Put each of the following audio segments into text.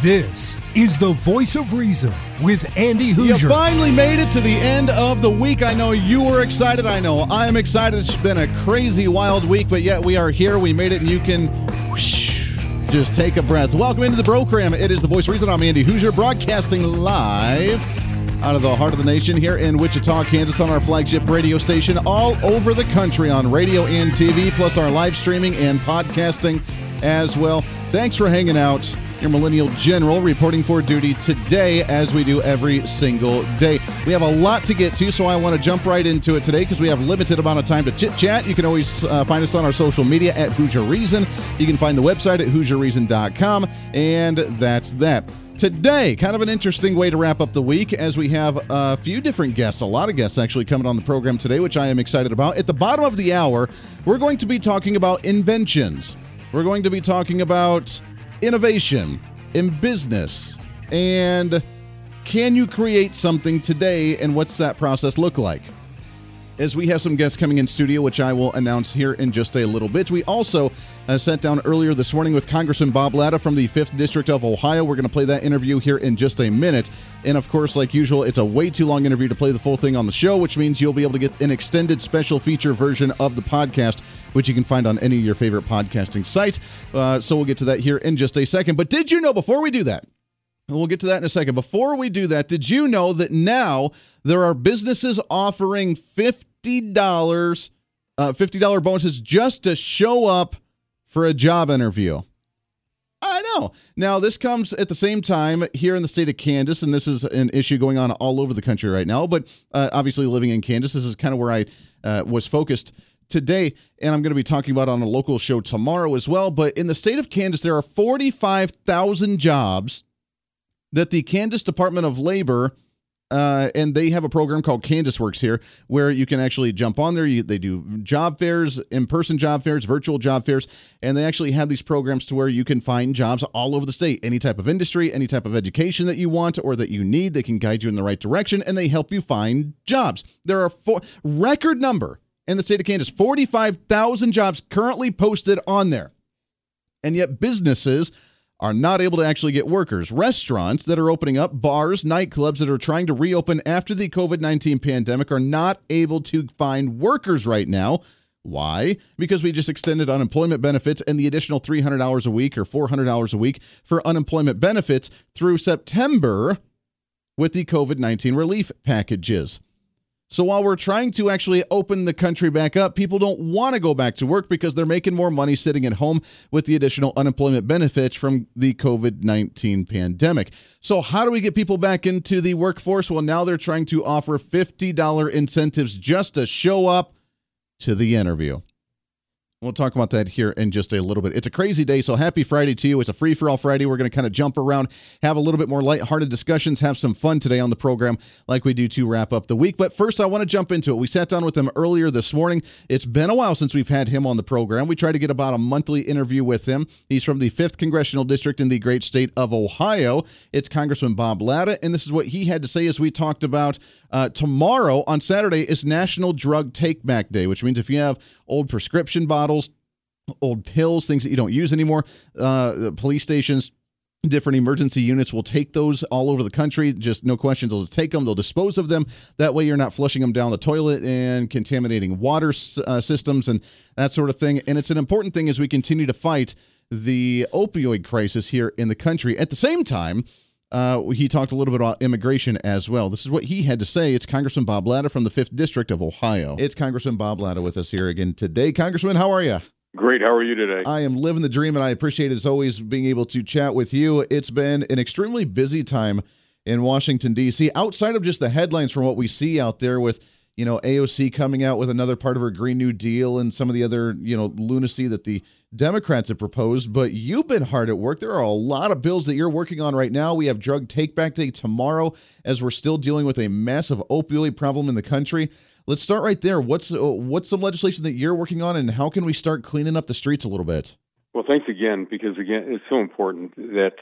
This is the Voice of Reason with Andy Hoosier. You finally made it to the end of the week. I know you were excited. I know I'm excited. It's been a crazy, wild week, but yet we are here. We made it, and you can just take a breath. Welcome into the program. It is the Voice of Reason. I'm Andy Hoosier, broadcasting live out of the heart of the nation here in Wichita, Kansas, on our flagship radio station, all over the country on radio and TV, plus our live streaming and podcasting as well. Thanks for hanging out. Your Millennial General reporting for duty today, as we do every single day. We have a lot to get to, so I want to jump right into it today because we have limited amount of time to chit-chat. You can always find us on our social media at Hoosier Reason. You can find the website at HoosierReason.com, and that's that. Today, kind of an interesting way to wrap up the week, as we have a few different guests, a lot of guests actually coming on the program today, which I am excited about. At the bottom of the hour, we're going to be talking about inventions. We're going to be talking about innovation in business, and can you create something today, and what's that process look like? As we have some guests coming in studio, which I will announce here in just a little bit. We also sat down earlier this morning with Congressman Bob Latta from the 5th District of Ohio. We're going to play that interview here in just a minute. And, of course, like usual, it's a way too long interview to play the full thing on the show, which means you'll be able to get an extended special feature version of the podcast, which you can find on any of your favorite podcasting sites. So we'll get to that here in just a second. But did you know, before we do that, we'll get to that in a second. Before we do that, did you know that now there are businesses offering $50 bonuses just to show up for a job interview? I know. Now, this comes at the same time here in the state of Kansas, and this is an issue going on all over the country right now. But obviously, living in Kansas, this is kind of where I was focused today, and I'm going to be talking about on a local show tomorrow as well. But in the state of Kansas, there are 45,000 jobs that the Kansas Department of Labor, and they have a program called KansasWorks here, where you can actually jump on there. They do job fairs, in-person job fairs, virtual job fairs, and they actually have these programs to where you can find jobs all over the state, any type of industry, any type of education that you want or that you need. They can guide you in the right direction, and they help you find jobs. There are record number in the state of Kansas, 45,000 jobs currently posted on there, and yet businesses are not able to actually get workers. Restaurants that are opening up, bars, nightclubs that are trying to reopen after the COVID-19 pandemic are not able to find workers right now. Why? Because we just extended unemployment benefits and the additional $300 a week or $400 a week for unemployment benefits through September with the COVID-19 relief packages. So while we're trying to actually open the country back up, people don't want to go back to work because they're making more money sitting at home with the additional unemployment benefits from the COVID-19 pandemic. So how do we get people back into the workforce? Well, now they're trying to offer $50 incentives just to show up to the interview. We'll talk about that here in just a little bit. It's a crazy day, so happy Friday to you. It's a free-for-all Friday. We're going to kind of jump around, have a little bit more lighthearted discussions, have some fun today on the program like we do to wrap up the week. But first, I want to jump into it. We sat down with him earlier this morning. It's been a while since we've had him on the program. We tried to get about a monthly interview with him. He's from the 5th Congressional District in the great state of Ohio. It's Congressman Bob Latta, and this is what he had to say as we talked about tomorrow on Saturday is National Drug Take Back Day, which means if you have old prescription bottles, old pills, things that you don't use anymore, the police stations, different emergency units will take those all over the country. Just no questions. They'll just take them. They'll dispose of them. That way you're not flushing them down the toilet and contaminating water systems and that sort of thing. And it's an important thing as we continue to fight the opioid crisis here in the country. At the same time, he talked a little bit about immigration as well. This is what he had to say. It's Congressman Bob Latta from the 5th District of Ohio. It's Congressman Bob Latta with us here again today. Congressman, how are you? Great. How are you today? I am living the dream, and I appreciate it as always being able to chat with you. It's been an extremely busy time in Washington, D.C., outside of just the headlines from what we see out there with, AOC coming out with another part of her Green New Deal and some of the other, lunacy that the Democrats have proposed, but you've been hard at work. There are a lot of bills that you're working on right now. We have Drug Take Back Day tomorrow as we're still dealing with a massive opioid problem in the country. Let's start right there. What's some legislation that you're working on, and how can we start cleaning up the streets a little bit? Well, thanks again, because, again, it's so important that,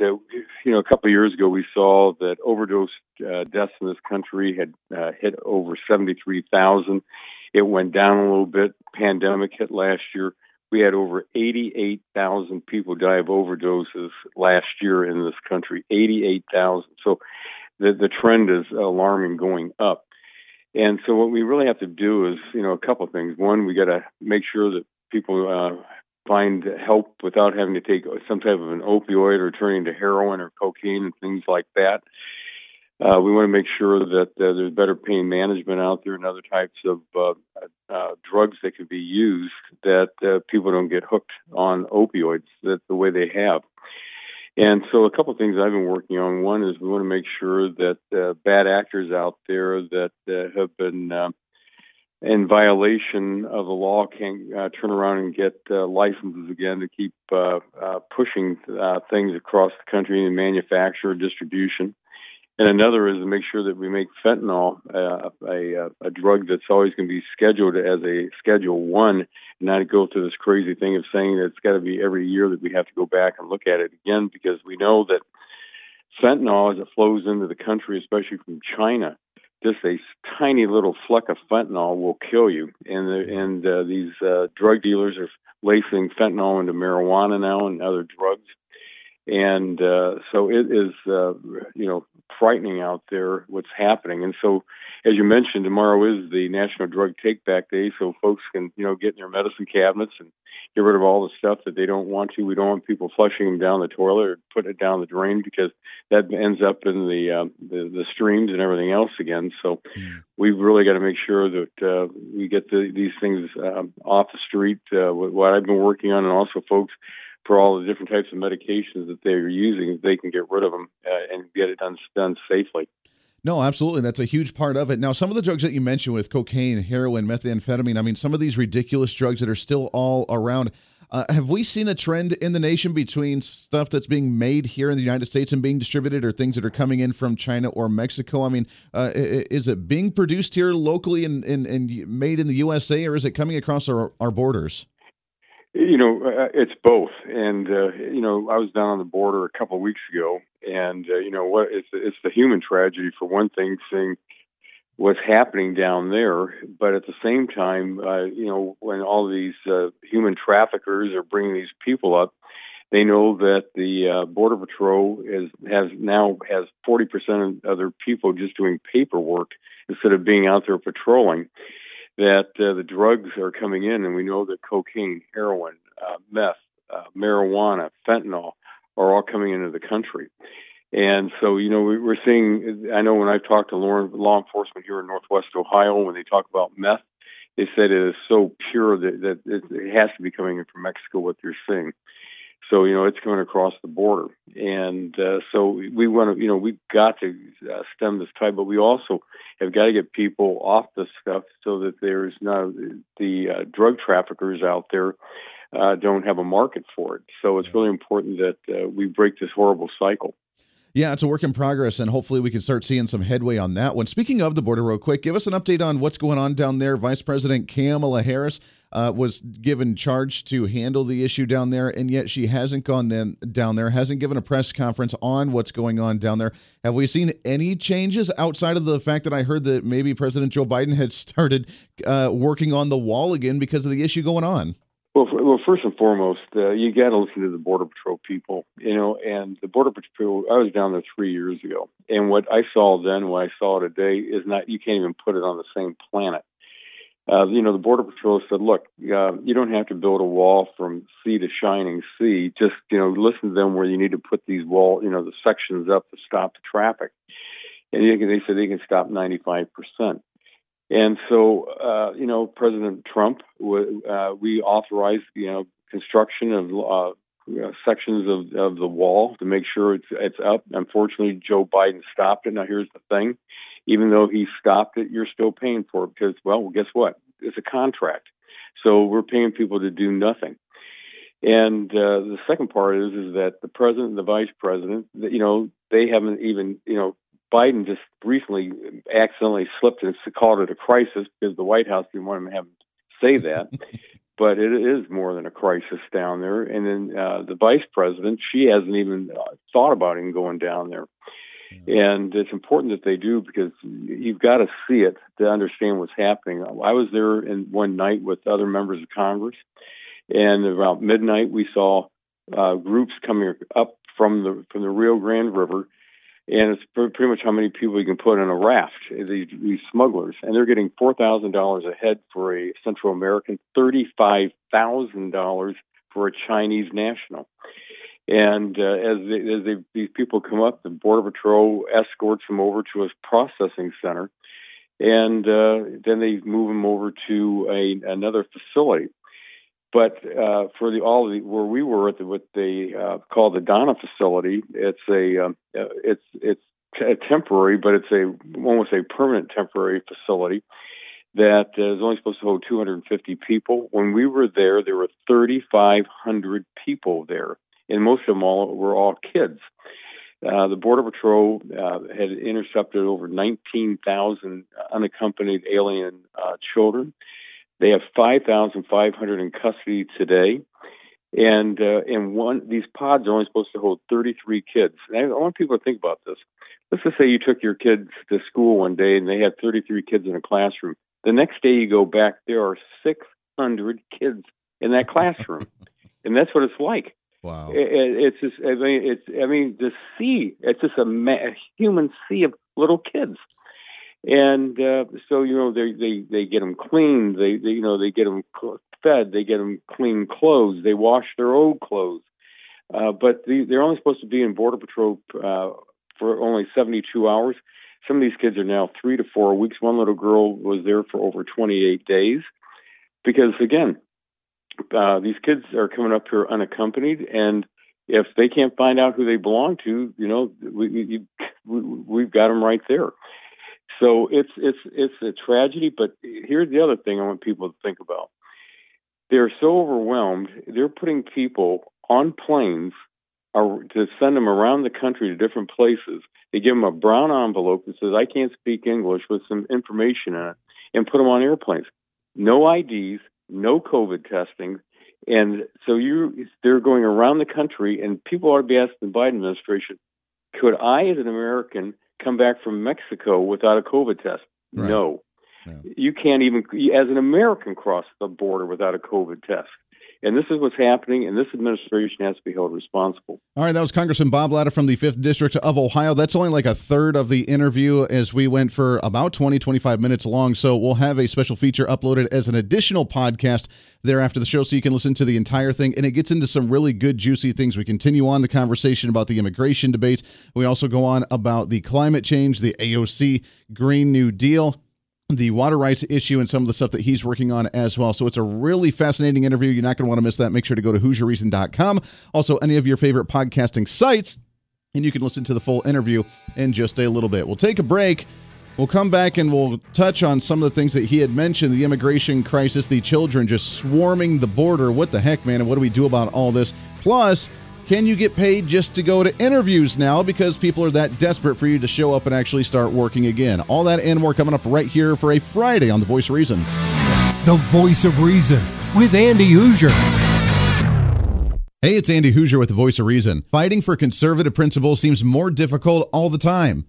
a couple of years ago we saw that overdose deaths in this country had hit over 73,000. It went down a little bit. Pandemic hit last year. We had over 88,000 people die of overdoses last year in this country, 88,000. So the trend is alarming, going up. And so what we really have to do is, a couple of things. One, we got to make sure that people find help without having to take some type of an opioid or turning to heroin or cocaine and things like that. We want to make sure that there's better pain management out there and other types of drugs that could be used, that people don't get hooked on opioids that the way they have. And so a couple of things I've been working on. One is we want to make sure that bad actors out there that have been in violation of the law can turn around and get licenses again to keep pushing things across the country in manufacture, distribution. And another is to make sure that we make fentanyl a drug that's always going to be scheduled as a Schedule I, and not go through this crazy thing of saying that it's got to be every year that we have to go back and look at it again, because we know that fentanyl, as it flows into the country, especially from China, just a tiny little fleck of fentanyl will kill you. And these drug dealers are lacing fentanyl into marijuana now and other drugs. And so it is, frightening out there what's happening. And so, as you mentioned, tomorrow is the National Drug Take Back Day, so folks can, get in their medicine cabinets and get rid of all the stuff that they don't want to. We don't want people flushing them down the toilet or putting it down the drain, because that ends up in the streams and everything else again. So we've really got to make sure that we get these things off the street. What I've been working on, and also folks, for all the different types of medications that they're using, they can get rid of them and get it done safely. No, absolutely. That's a huge part of it. Now, some of the drugs that you mentioned with cocaine, heroin, methamphetamine, I mean, some of these ridiculous drugs that are still all around. Have we seen a trend in the nation between stuff that's being made here in the United States and being distributed, or things that are coming in from China or Mexico? I mean, is it being produced here locally and made in the USA, or is it coming across our borders? It's both. And, I was down on the border a couple of weeks ago, and, it's the human tragedy, for one thing, seeing what's happening down there. But at the same time, when all these human traffickers are bringing these people up, they know that the Border Patrol has 40% of their people just doing paperwork instead of being out there patrolling. That the drugs are coming in, and we know that cocaine, heroin, meth, marijuana, fentanyl are all coming into the country. And so, we're seeing, I know when I've talked to law enforcement here in Northwest Ohio, when they talk about meth, they said it is so pure that it has to be coming in from Mexico, what they're seeing. So, it's coming across the border. And so we want to, we've got to stem this tide, but we also have got to get people off this stuff so that there's not the drug traffickers out there don't have a market for it. So it's really important that we break this horrible cycle. Yeah, it's a work in progress, and hopefully we can start seeing some headway on that one. Speaking of the border real quick, give us an update on what's going on down there. Vice President Kamala Harris was given charge to handle the issue down there, and yet she hasn't gone down there, hasn't given a press conference on what's going on down there. Have we seen any changes outside of the fact that I heard that maybe President Joe Biden had started working on the wall again because of the issue going on? Well, first and foremost, you got to listen to the Border Patrol people, and the Border Patrol, I was down there 3 years ago, and what I saw then, what I saw today is not, you can't even put it on the same planet. The Border Patrol said, look, you don't have to build a wall from sea to shining sea. Just, listen to them where you need to put these wall, the sections up to stop the traffic. And they said they can stop 95%. And so, President Trump, we authorized, construction of sections of the wall to make sure it's up. Unfortunately, Joe Biden stopped it. Now, here's the thing. Even though he stopped it, you're still paying for it because, well, guess what? It's a contract. So we're paying people to do nothing. And the second part is that the president and the vice president, you know, they haven't even, you know, Biden just recently accidentally slipped and called it a crisis because the White House didn't want him to have him say that. But it is more than a crisis down there. And then the vice president, she hasn't even thought about even going down there. And it's important that they do because you've got to see it to understand what's happening. I was there in one night with other members of Congress, and around midnight we saw groups coming up from the Rio Grande River, and it's pretty much how many people you can put in a raft. These smugglers, and they're getting $4,000 a head for a Central American, $35,000 for a Chinese national. And as these people come up, the Border Patrol escorts them over to a processing center, and then they move them over to another facility. But for where we were at what they call the Donna facility, it's a temporary, but it's almost a permanent temporary facility that is only supposed to hold 250 people. When we were there, there were 3,500 people there. And most of them were all kids. The Border Patrol had intercepted over 19,000 unaccompanied alien children. They have 5,500 in custody today, and these pods are only supposed to hold 33 kids. And I want people to think about this. Let's just say you took your kids to school one day and they had 33 kids in a classroom. The next day you go back, there are 600 kids in that classroom, and that's what it's like. Wow. It's just, I mean, the sea, it's just a human sea of little kids. And so, you know, they get them cleaned. They you know, they get them fed. They get them clean clothes. They wash their old clothes. But they're only supposed to be in Border Patrol for only 72 hours. Some of these kids are now 3 to 4 weeks. One little girl was there for over 28 days because, again, these kids are coming up here unaccompanied, and if they can't find out who they belong to, you know, we've got them right there. So it's a tragedy. But here's the other thing I want people to think about: they're so overwhelmed, they're putting people on planes to send them around the country to different places. They give them a brown envelope that says "I can't speak English" with some information in it, and put them on airplanes. No IDs. No COVID testing, and so they're going around the country, and people ought to be asking the Biden administration, could I, as an American, come back from Mexico without a COVID test? Right. No. Yeah. You can't even, as an American, cross the border without a COVID test. And this is what's happening, and this administration has to be held responsible. All right, that was Congressman Bob Latta from the 5th District of Ohio. That's only like a third of the interview, as we went for about 20, 25 minutes long. So we'll have a special feature uploaded as an additional podcast there after the show, so you can listen to the entire thing. And it gets into some really good, juicy things. We continue on the conversation about the immigration debate. We also go on about the climate change, the AOC Green New Deal, the water rights issue, and some of the stuff that he's working on as well. So it's a really fascinating interview. You're not going to want to miss that. Make sure to go to HoosierReason.com. Also, any of your favorite podcasting sites, and you can listen to the full interview in just a little bit. We'll take a break. We'll come back and we'll touch on some of the things that he had mentioned, the immigration crisis, the children just swarming the border. What the heck, man? And what do we do about all this? Plus, can you get paid just to go to interviews now because people are that desperate for you to show up and actually start working again? All that and more coming up right here for a Friday on The Voice of Reason. The Voice of Reason with Andy Hoosier. Hey, it's Andy Hoosier with The Voice of Reason. Fighting for conservative principles seems more difficult all the time.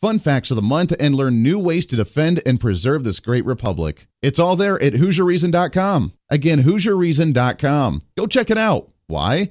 fun facts of the month, and learn new ways to defend and preserve this great republic. It's all there at HoosierReason.com. Again, HoosierReason.com. Go check it out. Why?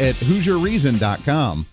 at HoosierReason.com.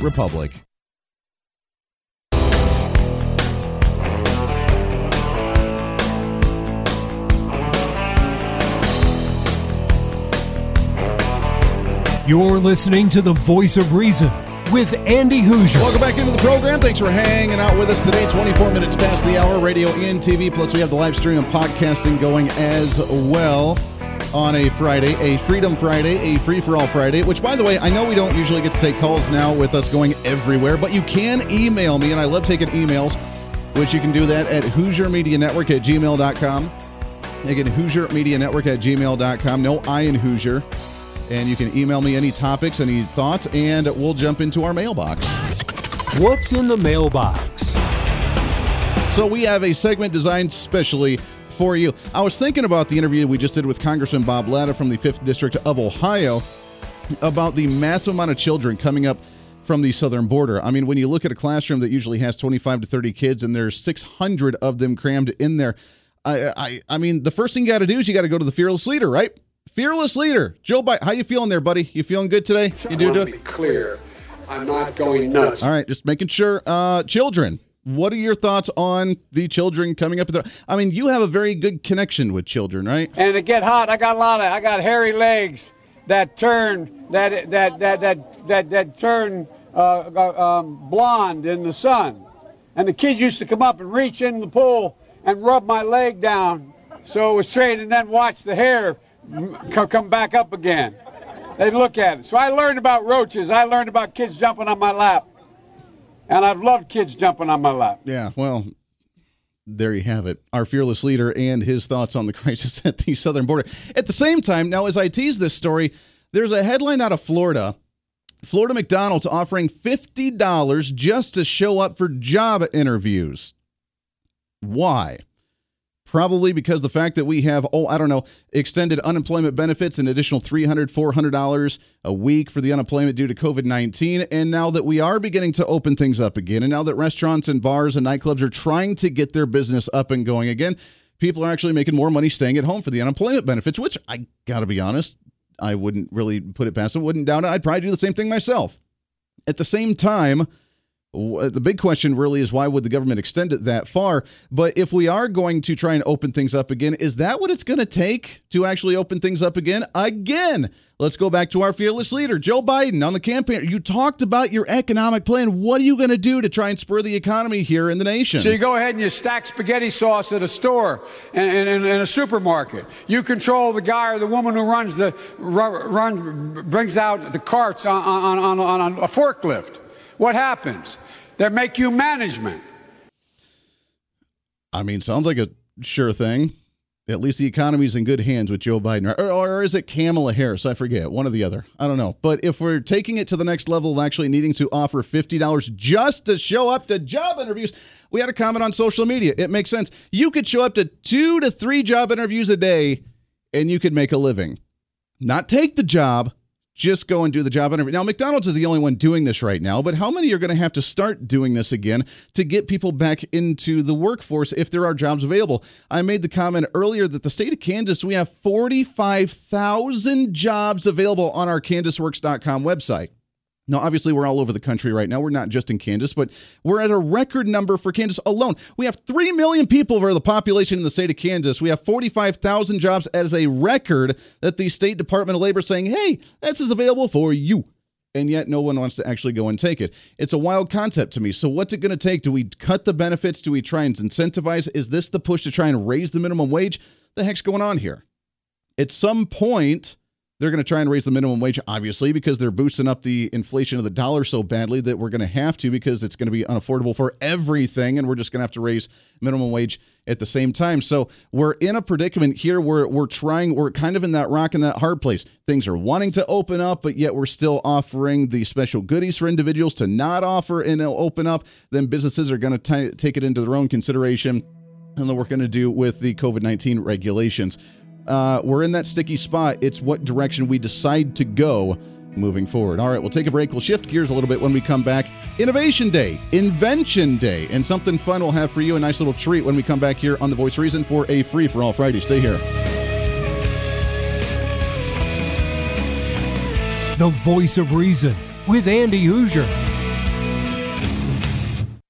Republic. You're listening to the Voice of Reason with Andy Hoosier. Welcome back into the program. Thanks for hanging out with us today. 24 minutes past the hour, radio and TV. Plus, we have the live stream and podcasting going as well. On a Friday, a Freedom Friday, a free-for-all Friday, which, by the way, I know we don't usually get to take calls now with us going everywhere, but you can email me, and I love taking emails, which you can do that at HoosierMediaNetwork@gmail.com. Again, HoosierMediaNetwork@gmail.com. No I in Hoosier. And you can email me any topics, any thoughts, and we'll jump into our mailbox. What's in the mailbox? So we have a segment designed specially for you. I was thinking about the interview we just did with Congressman Bob Latta from the 5th District of Ohio about the massive amount of children coming up from the southern border. I mean, when you look at a classroom that usually has 25 to 30 kids and there's 600 of them crammed in there, I mean, the first thing you got to do is you got to go to the fearless leader, right? Fearless leader. Joe Biden, how you feeling there, buddy? You feeling good today? You do to be clear. I'm not going nuts. All right, just making sure. Children. What are your thoughts on the children coming up? I mean, you have a very good connection with children, right? And to get hot, I got hairy legs that turn blonde in the sun. And the kids used to come up and reach in the pool and rub my leg down so it was straight, and then watch the hair come back up again. They'd look at it. So I learned about roaches. I learned about kids jumping on my lap. And I've loved kids jumping on my lap. Yeah, well, there you have it. Our fearless leader and his thoughts on the crisis at the southern border. At the same time, now as I tease this story, there's a headline out of Florida. Florida McDonald's offering $50 just to show up for job interviews. Why? Probably because the fact that we have, extended unemployment benefits, an additional $300, $400 a week for the unemployment due to COVID-19. And now that we are beginning to open things up again, and now that restaurants and bars and nightclubs are trying to get their business up and going again, people are actually making more money staying at home for the unemployment benefits, which I got to be honest, I wouldn't really put it past. I wouldn't doubt it. I'd probably do the same thing myself. At the same time, the big question really is, why would the government extend it that far? But if we are going to try and open things up again, is that what it's going to take to actually open things up again? Again, let's go back to our fearless leader, Joe Biden, on the campaign. You talked about your economic plan. What are you going to do to try and spur the economy here in the nation? So you go ahead and you stack spaghetti sauce at a store and a supermarket. You control the guy or the woman who brings out the carts on a forklift. What happens? They make you management. I mean, sounds like a sure thing. At least the economy's in good hands with Joe Biden. Or is it Kamala Harris? I forget. One or the other. I don't know. But if we're taking it to the next level of actually needing to offer $50 just to show up to job interviews, we had a comment on social media. It makes sense. You could show up to 2 to 3 job interviews a day and you could make a living. Not take the job. Just go and do the job interview. Now, McDonald's is the only one doing this right now, but how many are going to have to start doing this again to get people back into the workforce if there are jobs available? I made the comment earlier that the state of Kansas, we have 45,000 jobs available on our KansasWorks.com website. Now, obviously, we're all over the country right now. We're not just in Kansas, but we're at a record number for Kansas alone. We have 3 million people over the population in the state of Kansas. We have 45,000 jobs as a record that the State Department of Labor is saying, hey, this is available for you. and yet no one wants to actually go and take it. It's a wild concept to me. So what's it going to take? Do we cut the benefits? Do we try and incentivize? Is this the push to try and raise the minimum wage? The heck's going on here? At some point, they're going to try and raise the minimum wage, obviously, because they're boosting up the inflation of the dollar so badly that we're going to have to, because it's going to be unaffordable for everything, and we're just going to have to raise minimum wage at the same time. So we're in a predicament here where we're kind of in that rock and that hard place. Things are wanting to open up, but yet we're still offering the special goodies for individuals to not offer and open up. Then businesses are going to take it into their own consideration and what we're going to do with the COVID-19 regulations. We're in that sticky spot. It's what direction we decide to go moving forward. All right, we'll take a break. We'll shift gears a little bit when we come back. Innovation Day, Invention Day, and something fun we'll have for you, a nice little treat when we come back here on The Voice of Reason for a free-for-all Friday. Stay here. The Voice of Reason with Andy Hoosier.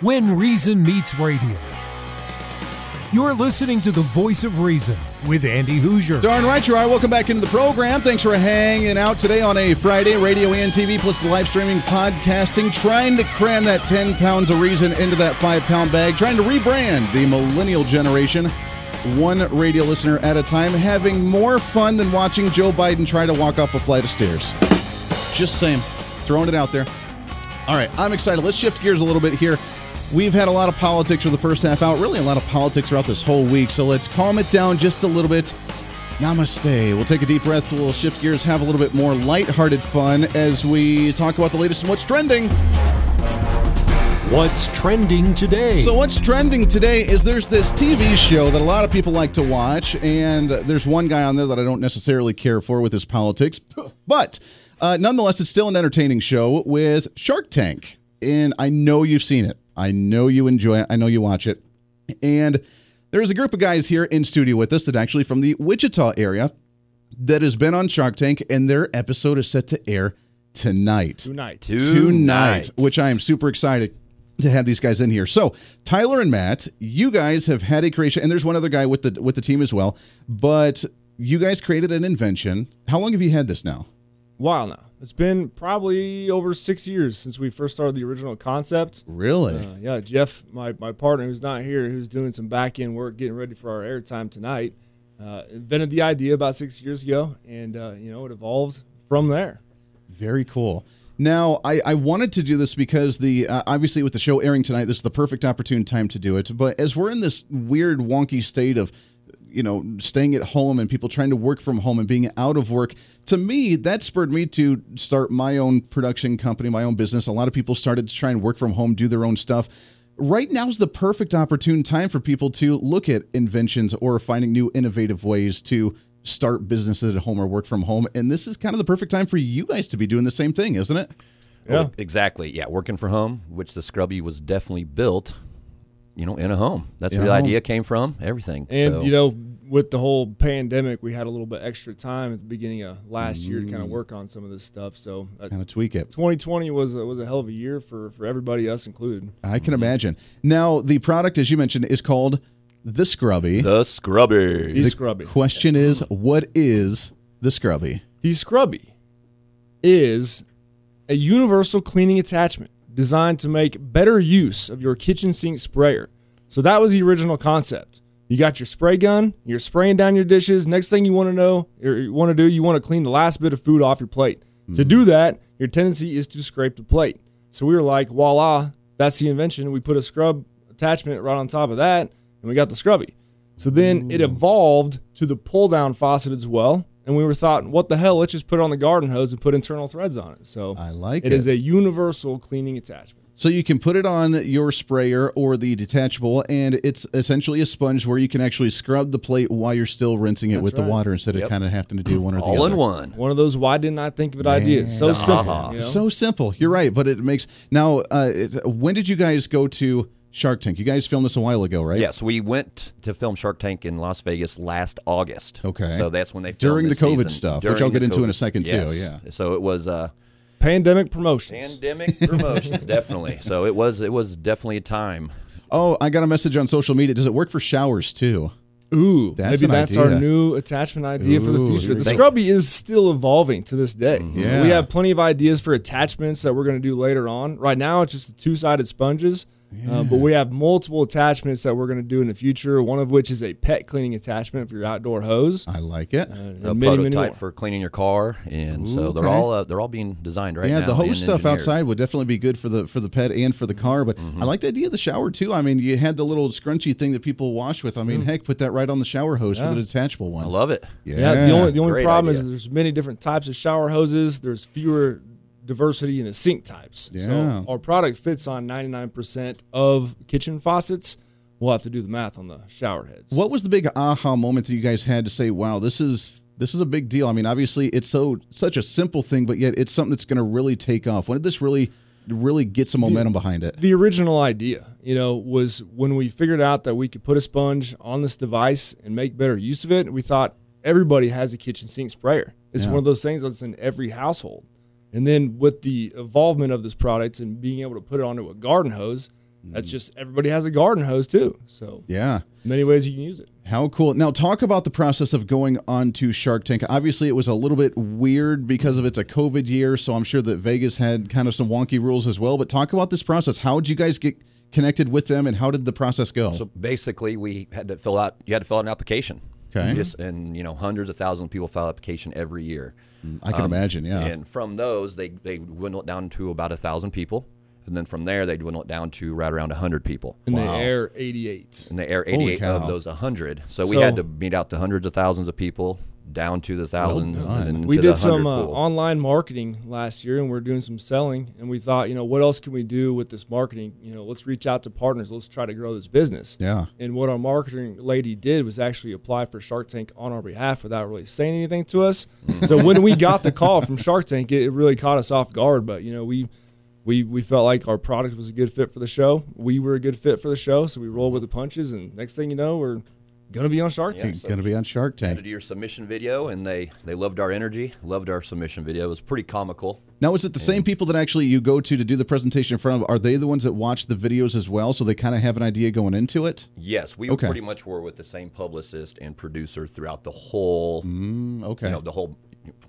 When Reason meets radio. You're listening to The Voice of Reason with Andy Hoosier. Darn right you are. Welcome back into the program. Thanks for hanging out today on a Friday. Radio and TV plus the live streaming podcasting. Trying to cram that 10 pounds of reason into that 5-pound bag. Trying to rebrand the millennial generation. One radio listener at a time. Having more fun than watching Joe Biden try to walk up a flight of stairs. Just saying. Throwing it out there. All right. I'm excited. Let's shift gears a little bit here. We've had a lot of politics for the first half hour, really a lot of politics throughout this whole week, so let's calm it down just a little bit. Namaste. We'll take a deep breath, we'll shift gears, have a little bit more lighthearted fun as we talk about the latest and what's trending. What's trending today? So what's trending today is there's this TV show that a lot of people like to watch, and there's one guy on there that I don't necessarily care for with his politics, but nonetheless, it's still an entertaining show with Shark Tank, and I know you've seen it. I know you enjoy it. I know you watch it. And there's a group of guys here in studio with us that actually from the Wichita area that has been on Shark Tank, and their episode is set to air tonight. Tonight, which I am super excited to have these guys in here. So Tyler and Matt, you guys have had a creation, and there's one other guy with the team as well, but you guys created an invention. How long have you had this now? While now. It's been probably over 6 years since we first started the original concept. Really? Yeah, Jeff, my partner, who's not here, who's doing some back-end work, getting ready for our airtime tonight, invented the idea about 6 years ago, and it evolved from there. Very cool. Now, I wanted to do this because obviously with the show airing tonight, this is the perfect opportune time to do it. But as we're in this weird, wonky state of staying at home and people trying to work from home and being out of work, to me, that spurred me to start my own production company, my own business. A lot of people started to try and work from home, do their own stuff. Right now is the perfect opportune time for people to look at inventions or finding new innovative ways to start businesses at home or work from home. And this is kind of the perfect time for you guys to be doing the same thing, isn't it? Yeah, well, exactly. Yeah. Working from home, which the Scrubby was definitely built in a home. That's where the idea came from, everything. And, with the whole pandemic, we had a little bit extra time at the beginning of last year to kind of work on some of this stuff. So kind of tweak it. 2020 was a hell of a year for everybody, us included. I can imagine. Now, the product, as you mentioned, is called The Scrubby. The Scrubby. The Scrubby. Question is, what is The Scrubby? The Scrubby is a universal cleaning attachment designed to make better use of your kitchen sink sprayer. So that was the original concept. You got your spray gun, you're spraying down your dishes. Next thing you want to know, or you want to do, you want to clean the last bit of food off your plate. Mm-hmm. To do that, your tendency is to scrape the plate. So we were like, voila, that's the invention. We put a scrub attachment right on top of that, and we got the Scrubby. So then it evolved to the pull-down faucet as well. And we were thought, what the hell, let's just put it on the garden hose and put internal threads on it. So I like it. It is a universal cleaning attachment. So you can put it on your sprayer or the detachable, and it's essentially a sponge where you can actually scrub the plate while you're still rinsing it with the water instead of kind of having to do one or the other. All in one. One of those why didn't I think of it ideas. So simple. You know? So simple. You're right, but it makes... Now, when did you guys go to... Shark Tank. You guys filmed this a while ago, right? Yes, we went to film Shark Tank in Las Vegas last August. Okay. So that's when they filmed during the COVID season. Stuff, during which I'll get into in a second too. Yeah. So it was pandemic promotions. Pandemic promotions, definitely. So it was definitely a time. Oh, I got a message on social media. Does it work for showers too? Ooh, maybe that's our new attachment idea for the future. The Scrubby is still evolving to this day. Mm-hmm. Yeah. We have plenty of ideas for attachments that we're going to do later on. Right now, it's just the two-sided sponges. Yeah. But we have multiple attachments that we're going to do in the future, one of which is a pet cleaning attachment for your outdoor hose. I like it. A prototype for cleaning your car. And so they're all being designed right now. Yeah, the hose stuff outside would definitely be good for the pet and for the car. But I like the idea of the shower, too. I mean, you had the little scrunchy thing that people wash with. I mean, heck, put that right on the shower hose for the detachable one. I love it. Yeah, the only problem is there's many different types of shower hoses. There's fewer... diversity in the sink types. Yeah. So our product fits on 99% of kitchen faucets. We'll have to do the math on the shower heads. What was the big aha moment that you guys had to say, wow, this is a big deal? I mean, obviously it's such a simple thing, but yet it's something that's going to really take off. When did this really get some momentum behind it? The original idea, was when we figured out that we could put a sponge on this device and make better use of it, we thought everybody has a kitchen sink sprayer. It's one of those things that's in every household. And then with the involvement of this product and being able to put it onto a garden hose, that's just everybody has a garden hose too. So many ways you can use it. How cool. Now talk about the process of going on to Shark Tank. Obviously it was a little bit weird because of it's a COVID year, so I'm sure that Vegas had kind of some wonky rules as well. But talk about this process. How did you guys get connected with them and how did the process go? So basically you had to fill out an application. Okay. And hundreds of thousands of people file application every year. I can imagine, yeah. And from those, they dwindled it down to about 1,000 people. And then from there, they dwindled it down to right around 100 people. And they air 88. Of those 100. So we had to meet out the hundreds of thousands of people down to the thousands. Well done. We did some online marketing last year, and we're doing some selling. And we thought, what else can we do with this marketing? Let's reach out to partners. Let's try to grow this business. Yeah. And what our marketing lady did was actually apply for Shark Tank on our behalf without really saying anything to us. So when we got the call from Shark Tank, it really caught us off guard. But we felt like our product was a good fit for the show. We were a good fit for the show, so we rolled with the punches. And next thing you know, we're going to be on Shark Tank. So going to be on Shark Tank. To do your submission video, and they loved our energy, loved our submission video. It was pretty comical. Now, is it the same people that actually you go to do the presentation in front of? Are they the ones that watch the videos as well, so they kind of have an idea going into it? Yes, we pretty much were with the same publicist and producer throughout the whole. The whole.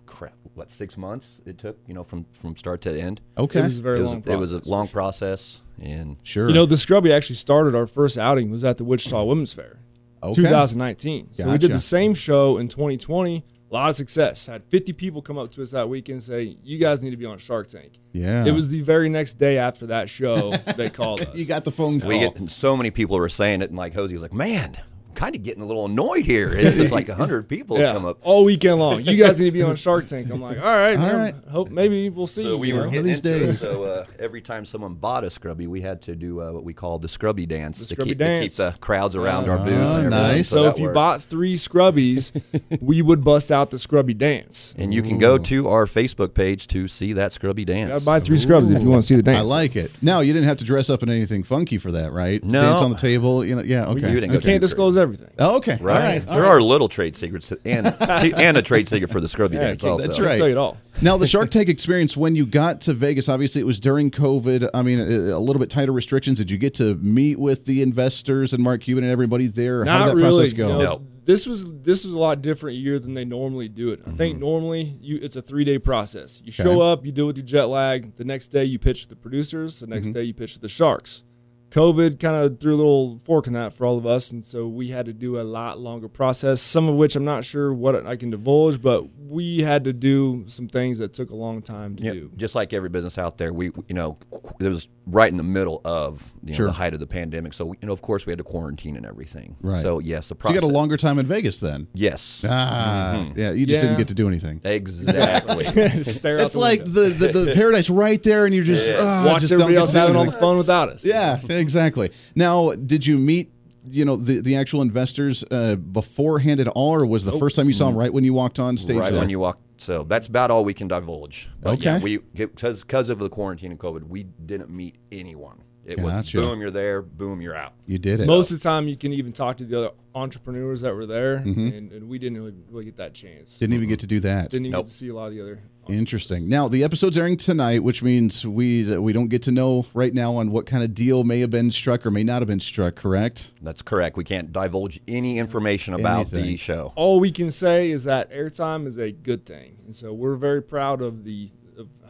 Crap! What 6 months it took? From start to end. Okay, it was a long process. It was a long process, and sure. The Scrubby actually started our first outing was at the Wichita Women's Fair, 2019. Gotcha. So we did the same show in 2020. A lot of success. Had 50 people come up to us that weekend and say, "You guys need to be on Shark Tank." Yeah. It was the very next day after that show they called us. You got the phone call. So many people were saying it, and like Hosey was like, "Man, kind of getting a little annoyed here." It's like 100 people come up all weekend long. You guys need to be on Shark Tank. I'm like, all right. Hope maybe we'll see. So we were one of these days. So every time someone bought a Scrubby, we had to do what we call the Scrubby dance, to keep the crowds around our booths. And nice. So if you bought 3 Scrubbies, we would bust out the Scrubby dance. And you can go to our Facebook page to see that Scrubby dance. You gotta buy 3 Scrubbies if you want to see the dance. I like it. Now you didn't have to dress up in anything funky for that, right? No. Dance on the table. Okay. I can't disclose that. everything. Oh, okay. Right. All right. All there right. are little trade secrets and a trade secret for the Scrubby dance also. That's right. I'll tell you it all. Now, the Shark Tank experience, when you got to Vegas, obviously it was during COVID. I mean, a little bit tighter restrictions. Did you get to meet with the investors and Mark Cuban and everybody there? How did that process go? No. This was a lot different year than they normally do it. I think normally it's a 3-day process. You show up, you deal with your jet lag. The next day you pitch the producers. The next day you pitch the Sharks. COVID kind of threw a little fork in that for all of us, and so we had to do a lot longer process, some of which I'm not sure what I can divulge, but we had to do some things that took a long time to do. Just like every business out there, we, it was right in the middle of the height of the pandemic, so, of course, we had to quarantine and everything. Right. So, yes, the process. So you got a longer time in Vegas then? Yes. Yeah, you just didn't get to do anything. Exactly. It's like the paradise right there, and you're just, watch everybody else having all the fun without us. Yeah, exactly. Now, did you meet, the actual investors beforehand at all, or was the first time you saw them right when you walked on stage? Right when you walked. So that's about all we can divulge. But okay. Yeah, because of the quarantine and COVID, we didn't meet anyone. It was boom, you're there. Boom, you're out. You did it. Most of the time, you can even talk to the other entrepreneurs that were there, and we didn't really get that chance. Didn't even get to do that. Didn't even get to see a lot of the other. Interesting. Now, the episode's airing tonight, which means we don't get to know right now on what kind of deal may have been struck or may not have been struck, correct? That's correct. We can't divulge any information about the show. All we can say is that airtime is a good thing, and so we're very proud of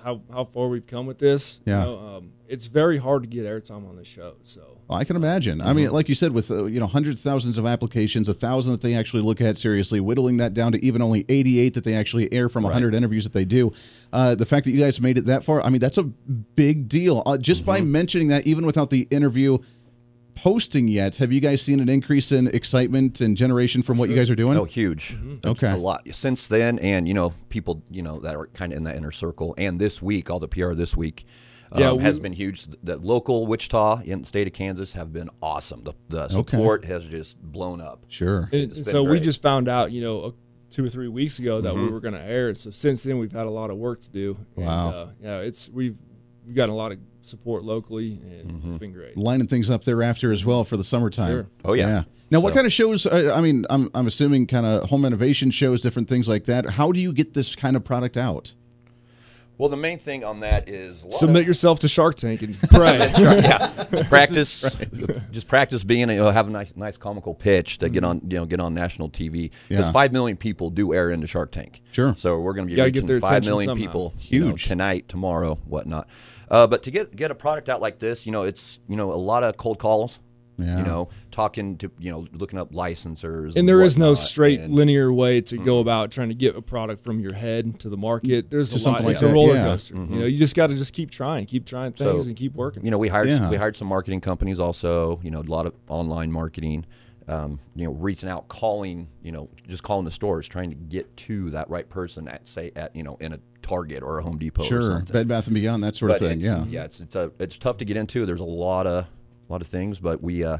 how far we've come with this. Yeah. It's very hard to get airtime on the show. So I can imagine. I mean, like you said, with hundreds of thousands of applications, 1,000 that they actually look at seriously, whittling that down to even only 88 that they actually air from 100 interviews that they do. The fact that you guys made it that far, I mean, that's a big deal. Just by mentioning that, even without the interview posting yet, have you guys seen an increase in excitement and generation from what you guys are doing? Oh, huge. Okay. A lot since then. And, people, that are kind of in that inner circle. And this week, all the PR this week has been huge. The local Wichita and the state of Kansas have been awesome. The support has just blown up. Sure. And so we just found out, 2 or 3 weeks ago that we were going to air. So since then, we've had a lot of work to do. Wow. And, we've gotten a lot of support locally, and it's been great. Lining things up thereafter as well for the summertime. Sure. Oh, yeah. Now, what kind of shows, I mean, I'm assuming kind of home renovation shows, different things like that. How do you get this kind of product out? Well, the main thing on that is... Submit yourself to Shark Tank and pray. Practice. Right. Just practice have a nice comical pitch to get on national TV. Because 5 million people do air into Shark Tank. Sure. So we're going to be reaching 5 million somehow. People tonight, tomorrow, whatnot. But to get a product out like this, it's, a lot of cold calls, talking to, looking up licensors. And there is no straight linear way to go about trying to get a product from your head to the market. There's a lot. Like it's a roller coaster. You just got to keep trying things and keep working. We hired some marketing companies also, a lot of online marketing, reaching out, calling, just calling the stores, trying to get to that right person in a Target or a Home Depot or something. Bed Bath & Beyond, that sort of thing. It's tough to get into. There's a lot of things, but we're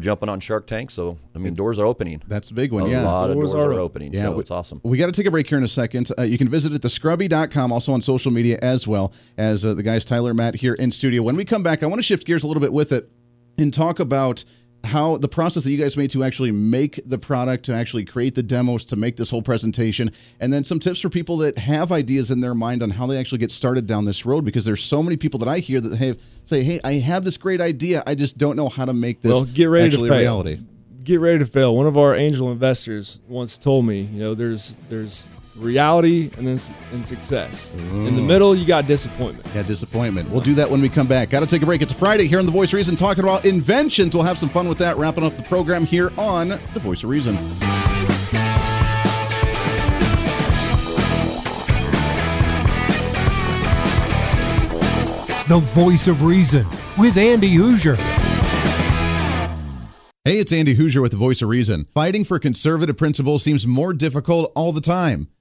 jumping on Shark Tank, so I mean doors are opening. That's a big one. A lot of doors are opening. Yeah, so it's awesome. We got to take a break here in a second. You can visit at thescrubby.com, also on social media, as well as the guys Tyler, Matt here in studio. When we come back, I want to shift gears a little bit with it and talk about how the process that you guys made to actually make the product, to actually create the demos, to make this whole presentation, and then some tips for people that have ideas in their mind on how they actually get started down this road, because there's so many people that I hear that say, hey, I have this great idea, I just don't know how to make this actually reality. Get ready to fail. One of our angel investors once told me, there's reality and then success. In the middle, you got disappointment. Yeah, disappointment. We'll do that when we come back. Got to take a break. It's a Friday here on The Voice of Reason, talking about inventions. We'll have some fun with that, wrapping up the program here on The Voice of Reason. The Voice of Reason with Andy Hoosier. Hey, it's Andy Hoosier with The Voice of Reason. Fighting for conservative principles seems more difficult all the time.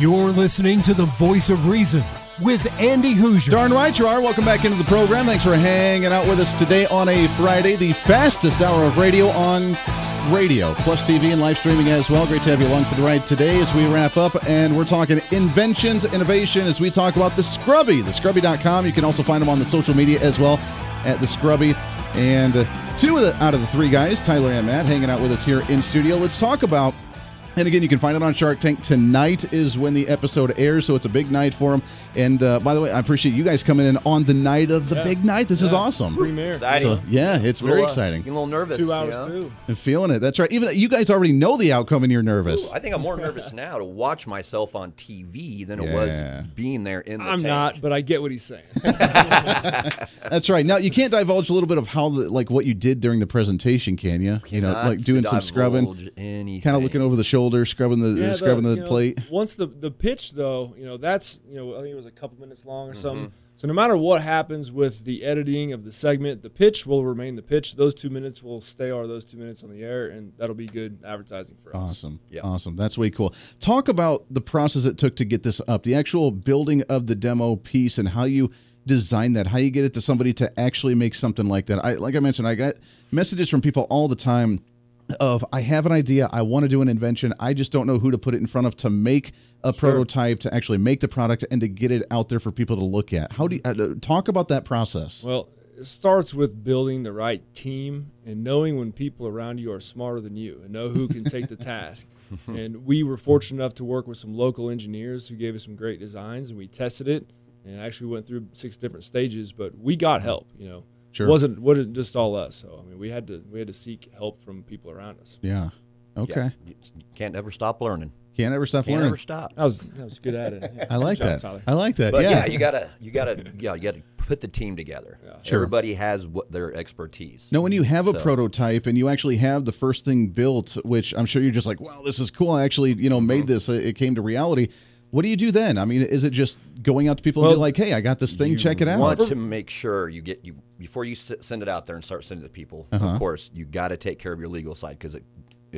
You're listening to The Voice of Reason with Andy Hoosier. Darn right you are. Welcome back into the program. Thanks for hanging out with us today on a Friday, the fastest hour of radio on radio, plus TV and live streaming as well. Great to have you along for the ride today as we wrap up, and we're talking inventions, innovation, as we talk about The Scrubby, thescrubby.com. You can also find them on the social media as well at The Scrubby. And out of the three guys, Tyler and Matt, hanging out with us here in studio. Let's talk about, and again, you can find it on Shark Tank. Tonight is when the episode airs, so it's a big night for them. And by the way, I appreciate you guys coming in on the night of the big night. This is awesome. Premiere. So, it's very exciting. Getting a little nervous. 2 hours, too. I'm feeling it. That's right. Even you guys already know the outcome and you're nervous. Ooh, I think I'm more nervous now to watch myself on TV than it was being there in the tank. I'm not, but I get what he's saying. That's right. Now, you can't divulge a little bit of how, what you did during the presentation, can you? You know, like doing some scrubbing, kind of looking over the shoulder. Scrubbing the plate. Once the pitch, though, I think it was a couple minutes long or something. So no matter what happens with the editing of the segment, the pitch will remain the pitch. Those 2 minutes will stay on the air, and that'll be good advertising for us. Awesome. Yeah. Awesome. That's way cool. Talk about the process it took to get this up, the actual building of the demo piece and how you design that, how you get it to somebody to actually make something like that. I got messages from people all the time of, I have an idea, I want to do an invention, I just don't know who to put it in front of to make a prototype, to actually make the product and to get it out there for people to look at. How do you talk about that process? Well, it starts with building the right team and knowing when people around you are smarter than you and know who can take the task. And we were fortunate enough to work with some local engineers who gave us some great designs, and we tested it and actually went through 6 different stages, but we got help, Sure. It wasn't just all us. So we had to seek help from people around us. Yeah. Okay. Yeah. You can't ever stop learning. Can't ever stop. I was good at it. Yeah. I like that. But yeah. You gotta put the team together. Yeah. Sure. Everybody has their expertise. No, when you have a prototype and you actually have the first thing built, which I'm sure you're just like, wow, this is cool. I actually, made this. It came to reality. What do you do then? I mean, is it just going out to people and be like, hey, I got this thing, check it out? You want to make sure before you send it out there and start sending it to people, of course, you got to take care of your legal side because it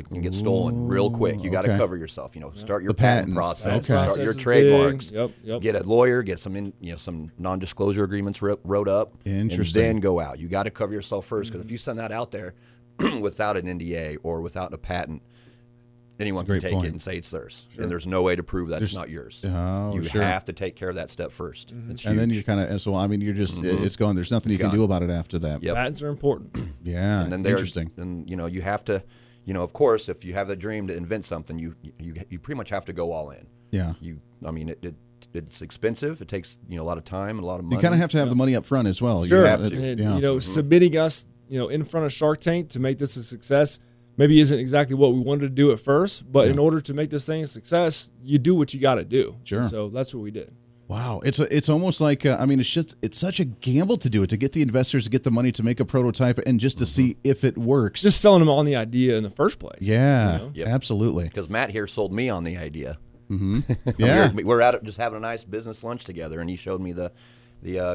can get stolen real quick. You got to cover yourself. Start your patent process, start your trademarks, get a lawyer, get some non-disclosure agreements wrote up, Interesting. And then go out. You got to cover yourself first because if you send that out there without an NDA or without a patent, anyone can take it and say it's theirs, and there's no way to prove that it's not yours. You have to take care of that step first. Mm-hmm. And then you're you're just it's gone. There's nothing you can do about it after that. Yep. Patents are important. Yeah, and then interesting. And you have to, of course, if you have the dream to invent something, you pretty much have to go all in. Yeah, it's expensive. It takes a lot of time and a lot of money. You kind of have to have the money up front as well. Sure, you have to. Submitting us in front of Shark Tank to make this a success. maybe isn't exactly what we wanted to do at first, but in order to make this thing a success, you do what you got to do. Sure. So that's what we did. Wow. It's almost like, I mean, it's just, it's such a gamble to do it, to get the investors to get the money to make a prototype and just to see if it works. Just selling them on the idea in the first place. Yeah, you know? Absolutely. Because Matt here sold me on the idea. Mm-hmm. Yeah. We're out just having a nice business lunch together, and he showed me the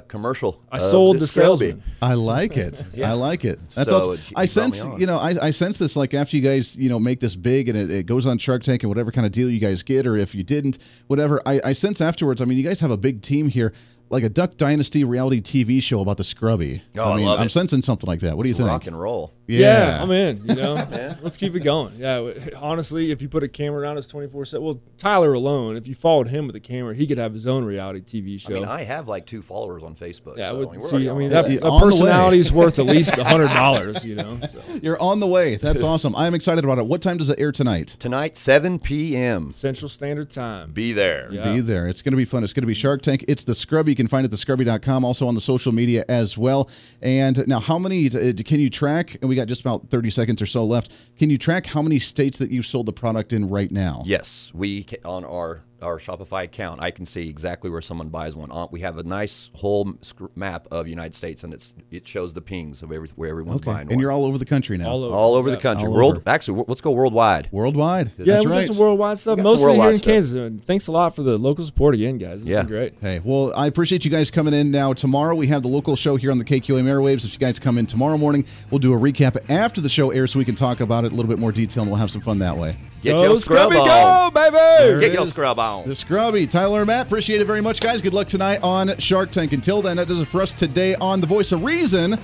commercial. I sold the salesman. I like it. Yeah. I like it. That's so awesome. I sense, you know, I sense this, like, after you guys, you know, make this big and it goes on Shark Tank and whatever kind of deal you guys get, or if you didn't, whatever, I sense afterwards, I mean, you guys have a big team here, like a Duck Dynasty reality TV show about the Scrubby. Oh, I mean, I'm sensing something like that. What do you think? Rock and roll. Yeah, I'm in, you know. Let's keep it going. Yeah, honestly, if you put a camera on us 24/7, well, Tyler alone, if you followed him with a camera, he could have his own reality TV show. I mean, I have like 2 followers on Facebook. Yeah, so, that personality is worth at least $100, you know. So. You're on the way. That's awesome. I'm excited about it. What time does it air tonight? Tonight, 7 p.m. Central Standard Time. Be there. Yeah. Be there. It's going to be fun. It's going to be Shark Tank. It's the Scrubby. You can find it at thescrubby.com, also on the social media as well. And now, how many can you track? And we got just about 30 seconds or so left. Can you track how many states that you've sold the product in right now? Yes, we on our Shopify account, I can see exactly where someone buys one. We have a nice whole map of the United States, and it shows the pings of where everyone's buying one. And you're all over the country now. All over the country. Actually, let's go worldwide. Worldwide. Yeah, that's right. Some worldwide stuff. Mostly worldwide here in Kansas. And thanks a lot for the local support again, guys. It's been great. Hey, well, I appreciate you guys coming in. Now, tomorrow we have the local show here on the KQAM Airwaves. If you guys come in tomorrow morning, we'll do a recap after the show airs so we can talk about it in a little bit more detail, and we'll have some fun that way. Get your scrub on. Go, baby. Get your scrub on. The Scrubby. Tyler and Matt, appreciate it very much, guys. Good luck tonight on Shark Tank. Until then, that does it for us today on The Voice of Reason.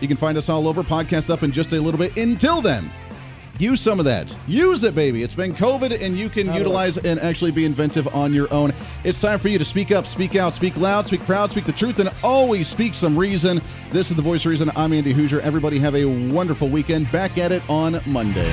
You can find us all over, podcast up in just a little bit. Until then, use some of that. Use it, baby. It's been COVID, and you can utilize and actually be inventive on your own. It's time for you to speak up, speak out, speak loud, speak proud, speak the truth, and always speak some reason. This is The Voice of Reason. I'm Andy Hoosier. Everybody have a wonderful weekend. Back at it on Monday.